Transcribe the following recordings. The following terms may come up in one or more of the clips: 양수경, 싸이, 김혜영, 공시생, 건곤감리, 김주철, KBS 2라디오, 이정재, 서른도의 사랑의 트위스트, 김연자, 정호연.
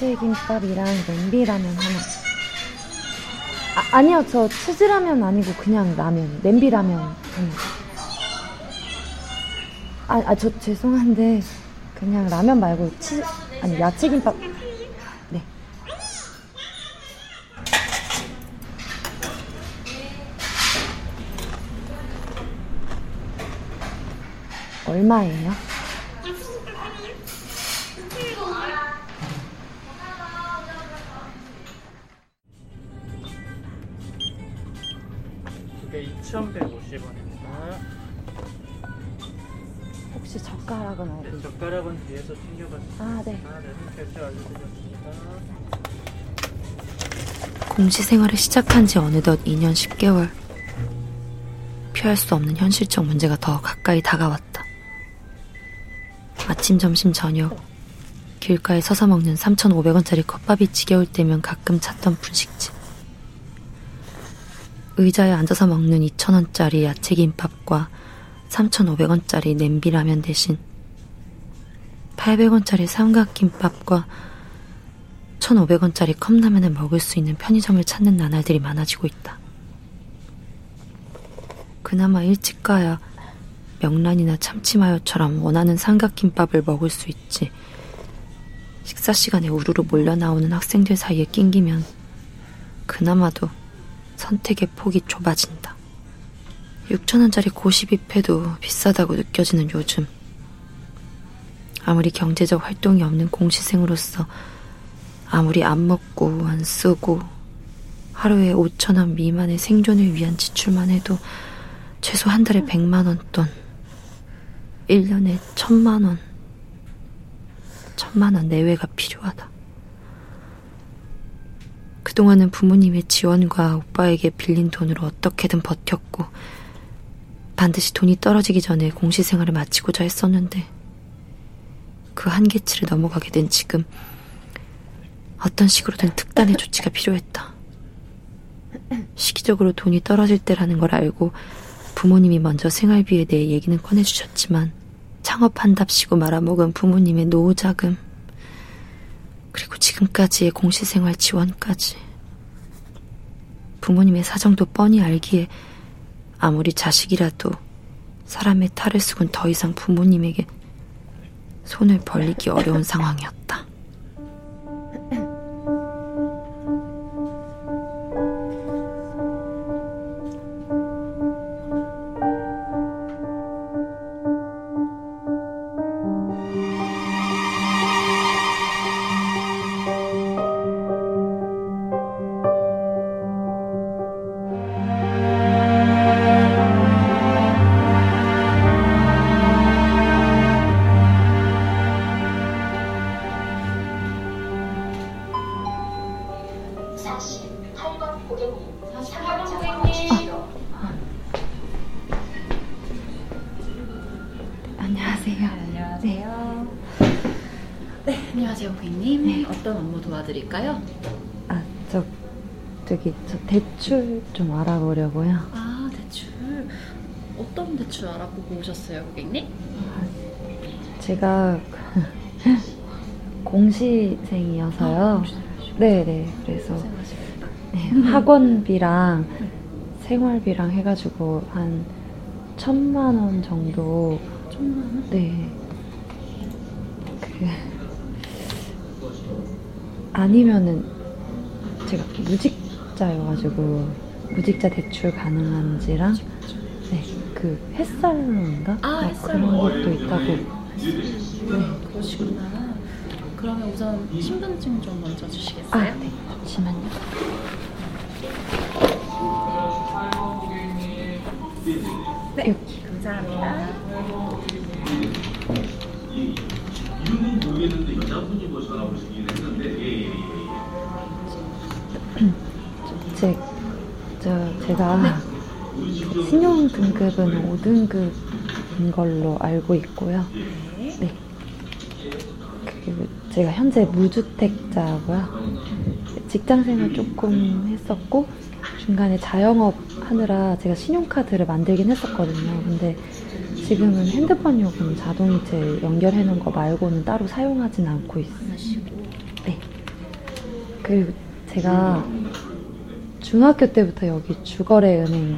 야채김밥이랑 냄비라면 하나. 아니요, 저 치즈라면 아니고 그냥 라면, 냄비라면 하나. 저 죄송한데 그냥 라면 말고 야채김밥. 네. 얼마예요? 이게 2,150원입니다. 혹시 젓가락은 알고? 네, 젓가락은 뒤에서 챙겨가세요. 아, 네. 결제 완료되었습니다. 공시 생활을 시작한 지 어느덧 2년 10개월. 피할 수 없는 현실적 문제가 더 가까이 다가왔다. 아침, 점심, 저녁 길가에 서서 먹는 3,500원짜리 컵밥이 지겨울 때면 가끔 찾던 분식집. 의자에 앉아서 먹는 2,000원짜리 야채김밥과 3,500원짜리 냄비라면 대신 800원짜리 삼각김밥과 1,500원짜리 컵라면을 먹을 수 있는 편의점을 찾는 나날들이 많아지고 있다. 그나마 일찍 가야 명란이나 참치마요처럼 원하는 삼각김밥을 먹을 수 있지, 식사 시간에 우르르 몰려나오는 학생들 사이에 낑기면 그나마도 선택의 폭이 좁아진다. 6,000원짜리 고시뷔페도 비싸다고 느껴지는 요즘, 아무리 경제적 활동이 없는 공시생으로서 아무리 안 먹고 안 쓰고 하루에 5,000원 미만의 생존을 위한 지출만 해도 최소 한 달에 100만원 돈, 1년에 1000만원, 1000만원 내외가 필요하다. 그동안은 부모님의 지원과 오빠에게 빌린 돈으로 어떻게든 버텼고 반드시 돈이 떨어지기 전에 공시 생활을 마치고자 했었는데, 그 한계치를 넘어가게 된 지금 어떤 식으로든 특단의 조치가 필요했다. 시기적으로 돈이 떨어질 때라는 걸 알고 부모님이 먼저 생활비에 대해 얘기는 꺼내주셨지만, 창업한답시고 말아먹은 부모님의 노후자금, 그리고 지금까지의 공시 생활 지원까지, 부모님의 사정도 뻔히 알기에 아무리 자식이라도 사람의 탈을 쓰곤 더 이상 부모님에게 손을 벌리기 어려운 상황이었다. 안녕하세요, 고객님. 네. 어떤 업무 도와드릴까요? 저 대출 좀 알아보려고요. 아, 대출. 어떤 대출 알아보고 오셨어요, 고객님? 제가 공시생이어서요. 네. 그래서 학원비랑 생활비랑 해가지고 한 1000만원 정도. 1000만원? 네. 아니면은 제가 무직자여가지고 무직자 대출 가능한지랑, 네, 그 햇살론인가? 그런 것도 있다고. 네, 그러시구나. 그러면 우선 신분증 좀 먼저 주시겠어요? 네, 잠시만요. 네, 여기. 감사합니다. 이름은 모르겠는데 여자분이 뭐 전화 오시긴 했는데. 제가 신용등급은 5등급인 걸로 알고 있고요. 네. 그리고 제가 현재 무주택자고요. 직장생활 조금 했었고 중간에 자영업 하느라 제가 신용카드를 만들긴 했었거든요. 근데 지금은 핸드폰 요금 자동이체 연결해놓은 거 말고는 따로 사용하진 않고 있어요. 그리고 제가 중학교 때부터 여기 주거래 은행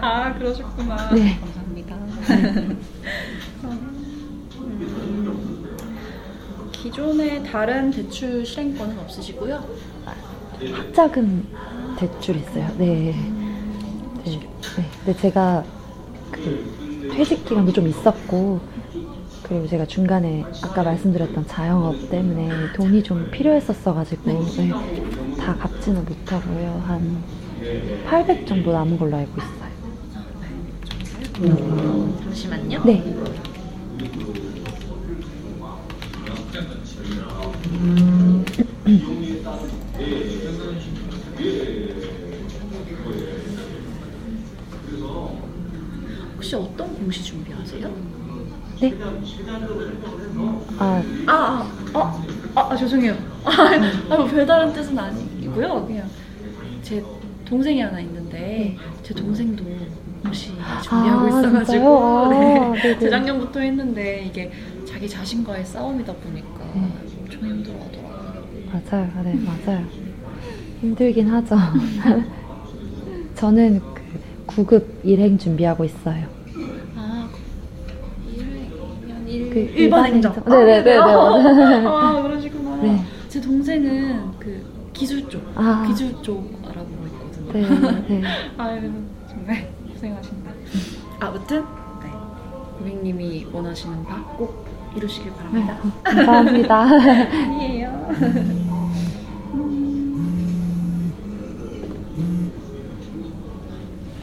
아 그러셨구나. 네. 감사합니다. 기존에 다른 대출 실행권은 없으시고요? 학자금 대출 있어요. 네. 네. 네. 근데 제가 그 퇴직 기간도 좀 있었고, 그리고 제가 중간에 아까 말씀드렸던 자영업 때문에 돈이 좀 필요했었어가지고 네. 다 갚지는 못하고요. 한 800 정도 남은 걸로 알고 있어요. 잠시만요. 네. 혹시 어떤 공시 준비하세요? 네? 죄송해요. 별다른 뜻은 아니고요. 그냥 제 동생이 하나 있는데 제 동생도 공시 준비하고 있어가지고 네. 재작년부터 했는데 이게 자기 자신과의 싸움이다 보니까 엄청 힘들어하더라고요. 맞아요. 네, 맞아요. 힘들긴 하죠. 저는 그 9급 일행 준비하고 있어요. 아, 일반 행정. 네네네. 아, 그러시구나. 네. 제 동생은 그 기술 쪽 알아보고 있거든요. 네. 아유, 정말 고생하신다. 아무튼 네. 고객님이 원하시는 바 꼭 이루시길 바랍니다. 감사합니다. 아니에요.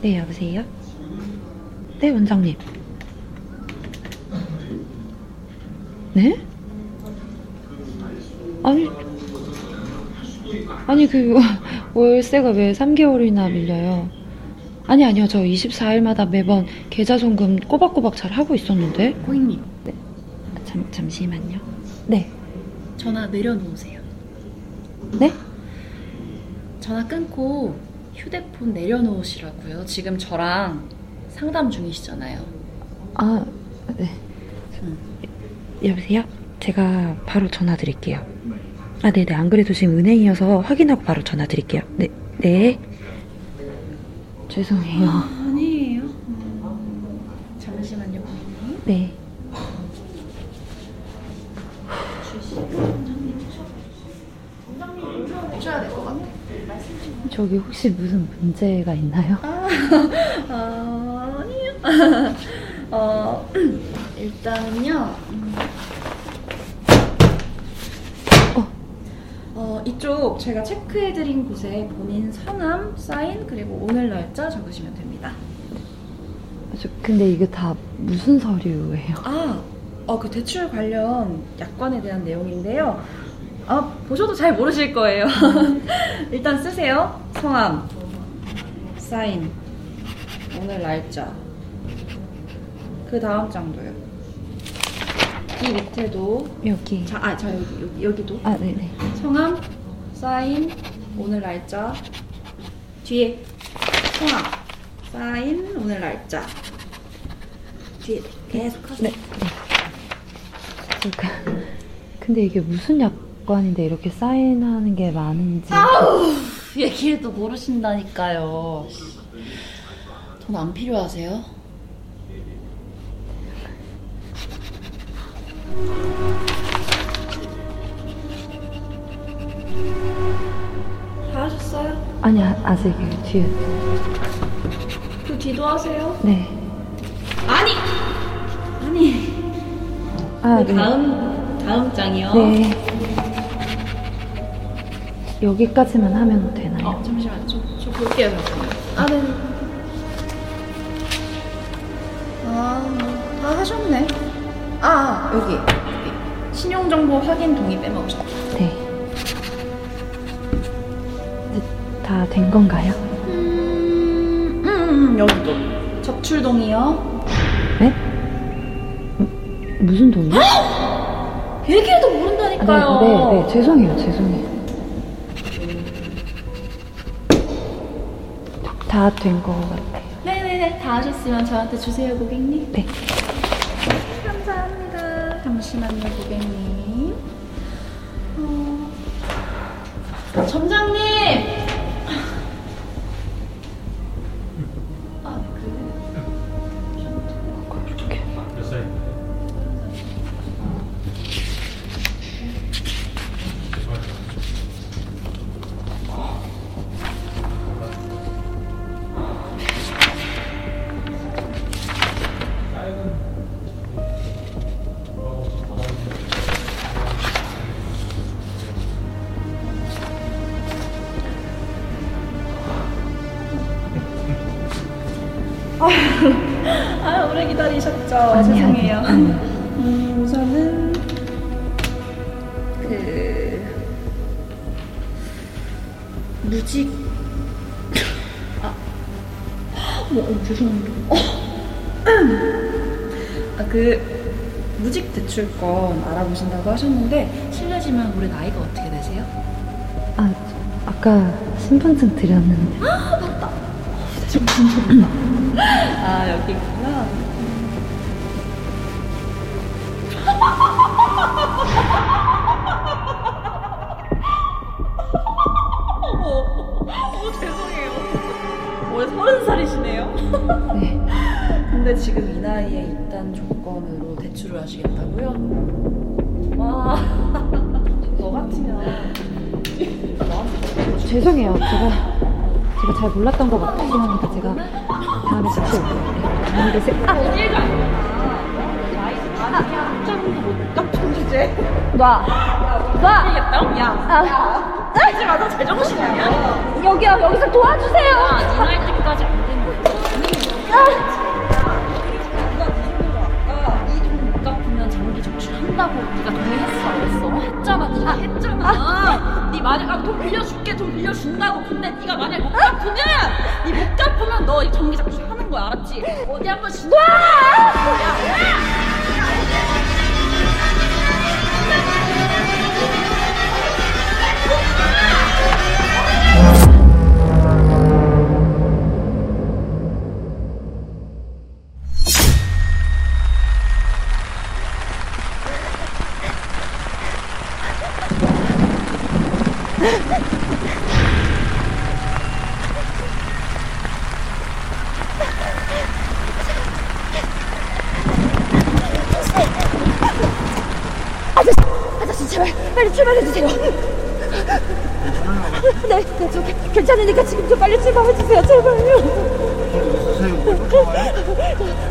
네, 여보세요? 네, 원장님. 네? 아니 그 월세가 왜 3개월이나 밀려요? 아니요. 저 24일마다 매번 계좌 송금 꼬박꼬박 잘 하고 있었는데. 고객님. 네. 잠시만요. 네. 전화 내려놓으세요. 네? 전화 끊고 휴대폰 내려놓으시라고요. 지금 저랑 상담 중이시잖아요. 아, 네. 여보세요? 제가 바로 전화 드릴게요. 아, 네네. 안 그래도 지금 은행이어서 확인하고 바로 전화 드릴게요. 네. 죄송해요. 아니에요. 잠시만요. 네. 저기 혹시 무슨 문제가 있나요? 아니요. 일단은요. 이쪽 제가 체크해드린 곳에 본인 성함, 사인, 그리고 오늘 날짜 적으시면 됩니다. 근데 이게 다 무슨 서류예요? 그 대출 관련 약관에 대한 내용인데요. 보셔도 잘 모르실 거예요. 일단 쓰세요. 성함, 사인, 오늘 날짜. 그 다음 장도요. 이 밑에도 여기. 여기도. 아, 네네. 성함, 사인, 오늘 날짜. 뒤에 성함, 사인, 오늘 날짜. 뒤에 계속 하세요. 네. 근데 이게 무슨 약관인데 이렇게 사인하는 게 많은지. 아우! 얘기해도 모르신다니까요. 돈 안 필요하세요? 다 하셨어요? 아니, 아직 뒤에. 그 뒤도 하세요? 네. 아니! 네. 다음 장이요. 네. 여기까지만 하면 되나요? 잠시만요. 저 볼게요. 네. 다 하셨네. 여기. 신용정보 확인 동의 빼먹으셨다. 네. 다 된 건가요? 여기도. 적출 동의요. 네? 무슨 돈이요? 얘기해도 모른다니까요. 네, 죄송해요. 다 된 것 같아요. 네네네, 다 하셨으면 저한테 주세요, 고객님. 네. 감사합니다. 잠시만요, 고객님. 점장님! 아, 그래? 됐어요. 아, 오래 기다리셨죠? 죄송해요. 우선은 그 무직 죄송합니다. 그 무직 대출권 알아보신다고 하셨는데 실례지만 올해 나이가 어떻게 되세요? 아, 아까 신분증 드렸는데. 아, 맞다. 죄송합니다. 아, 여기 있구나. 어머, 죄송해요. 올해 30살이시네요? 네. 근데 지금 이 나이에 이딴 조건으로 대출을 하시겠다고요? 와, 너 같으면. 죄송해요. 제가 잘 몰랐던 것 같긴 합니다. 제가. 다음에 같이 올게요. 아, 어딜 가? 나이스, 짱도 못 깜짝 주제. 놔! 야! 하지 마, 너 제정신 아니야? 여기요, 여기서 도와주세요! 야, 니 나이 때까지 안 되는 거야. 야! 니 돈 못 갚으면 장기 적출한다고 니가 동의했어, 안 했어? 했잖아, 니가 했잖아. 니 만약, 돈 빌려줄게, 돈 빌려준다고. 근데 니가 만약 못 갚으면! 니 못 갚으면 너 이 정기 잡수 하는 거야, 알았지? 어디 한번 신고. 빨리 출발해주세요. 네, 저 괜찮으니까 지금 좀 빨리 출발해주세요. 제발요.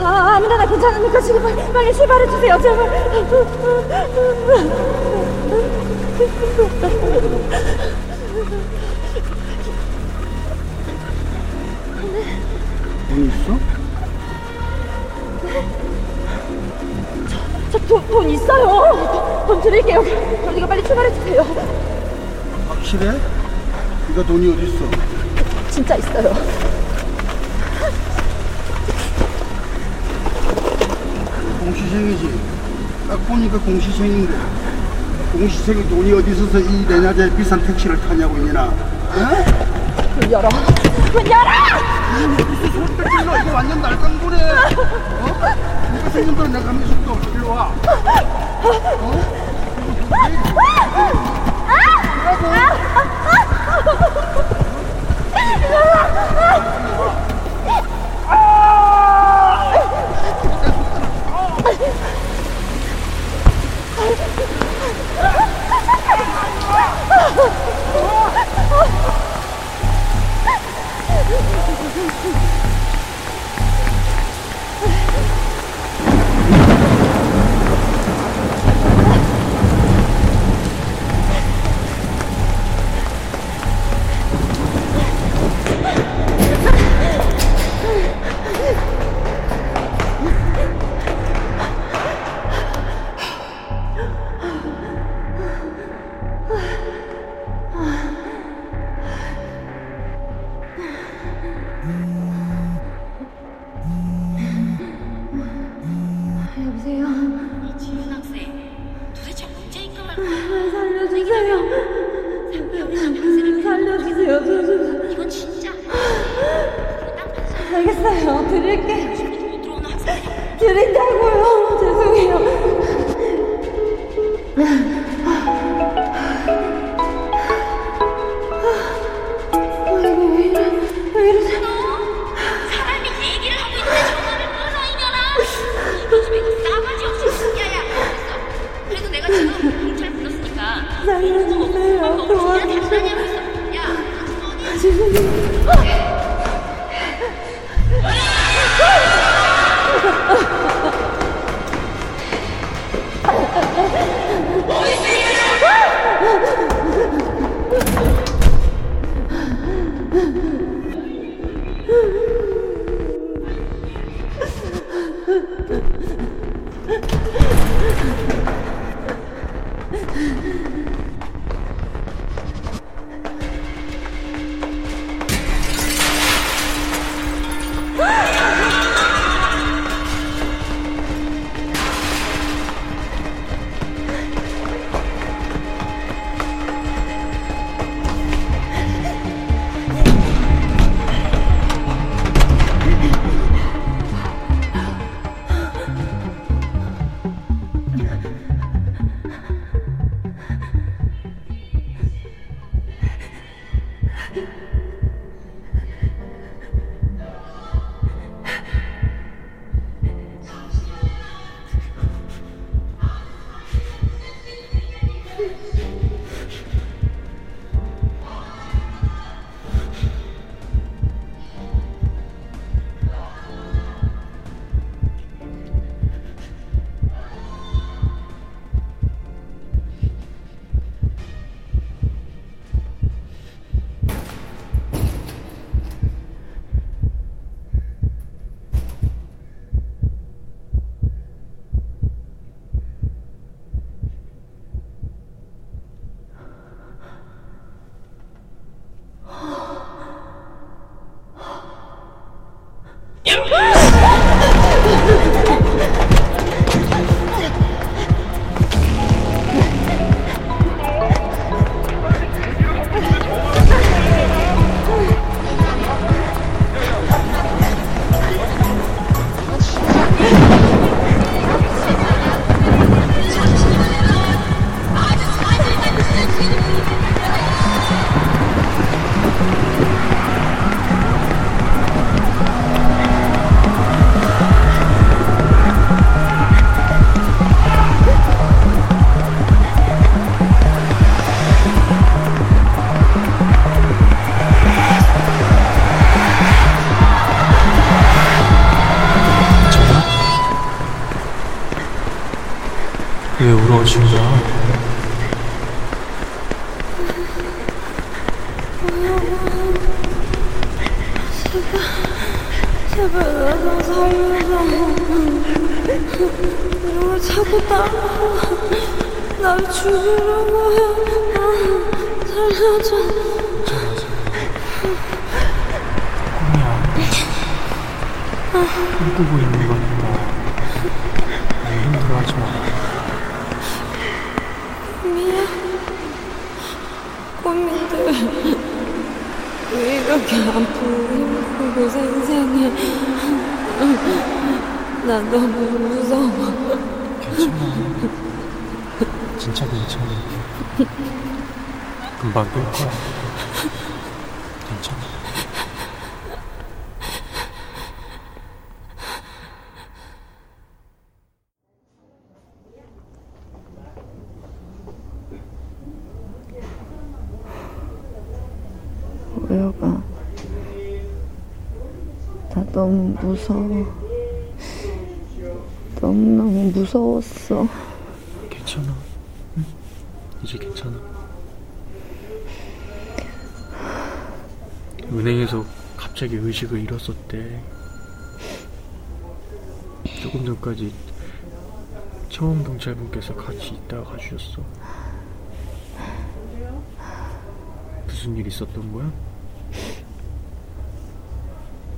아, 아무나 괜찮으니까 지금 빨리 출발해주세요. 제발. 돈 있어? 저 돈 있어요. 돈 드릴게요. 그럼 이거 빨리 출발해주세요. 확실해? 이거 돈이 어딨어? 진짜 있어요. 공시생이지. 딱 보니까 공시생인데 공시생이 돈이 어디 있어서 이 내냐자에 비싼 택시를 타냐고 이나. 어? 문 열어. 문 열어! 무슨 소리야? 일로 와. 이거 완전 날강도네. 어? 내가 생긴 거는 내가 감기 속도 없어. 일로 와. 어? 여보세요? 이지윤 학생, 도대체 언제 임금을... 살려주세요. 살려주세요. 이건 진짜... 알겠어요. 드릴게. 못 들어오는 학생이... 드린다고요. 죄송해요. 왜 울어오신다? 제발 나좀 살려줘. 왜 자꾸 날 죽이려고 해. 살려줘. 꿈이야. 꿈꾸고 있는 거니까 왜 힘들어하지 마. 꿈인데 왜 이렇게 아프고 힘들고 생생해. 나 너무 무서워. 괜찮아. 진짜 괜찮아. 금방 될 거야. 괜찮아. 오여가 나 너무 무서워. 너무너무 무서웠어. 괜찮아. 응? 이제 괜찮아. 은행에서 갑자기 의식을 잃었었대. 조금 전까지 처음 경찰분께서 같이 있다가 가주셨어. 무슨 일 있었던 거야?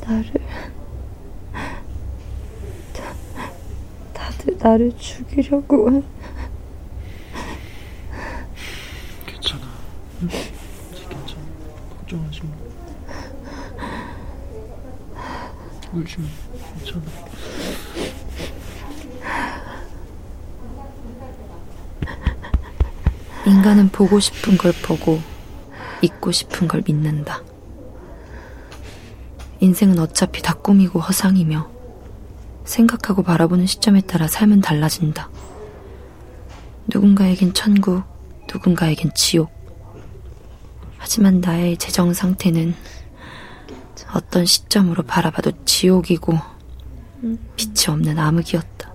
다들 나를 죽이려고 해. 괜찮아. 응? 이제 괜찮아. 걱정하지 마. 울지 마. 괜찮아. 인간은 보고 싶은 걸 보고 잊고 싶은 걸 믿는다. 인생은 어차피 다 꿈이고 허상이며 생각하고 바라보는 시점에 따라 삶은 달라진다. 누군가에겐 천국, 누군가에겐 지옥. 하지만 나의 재정 상태는 어떤 시점으로 바라봐도 지옥이고 빛이 없는 암흑이었다.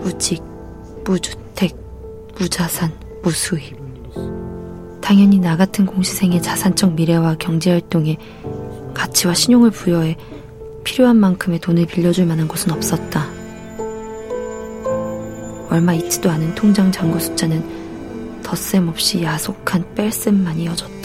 무직, 무주택, 무자산, 무수입. 당연히 나 같은 공시생의 자산적 미래와 경제활동에 가치와 신용을 부여해 필요한 만큼의 돈을 빌려줄 만한 곳은 없었다. 얼마 있지도 않은 통장 잔고 숫자는 덧셈 없이 야속한 뺄셈만 이어졌다.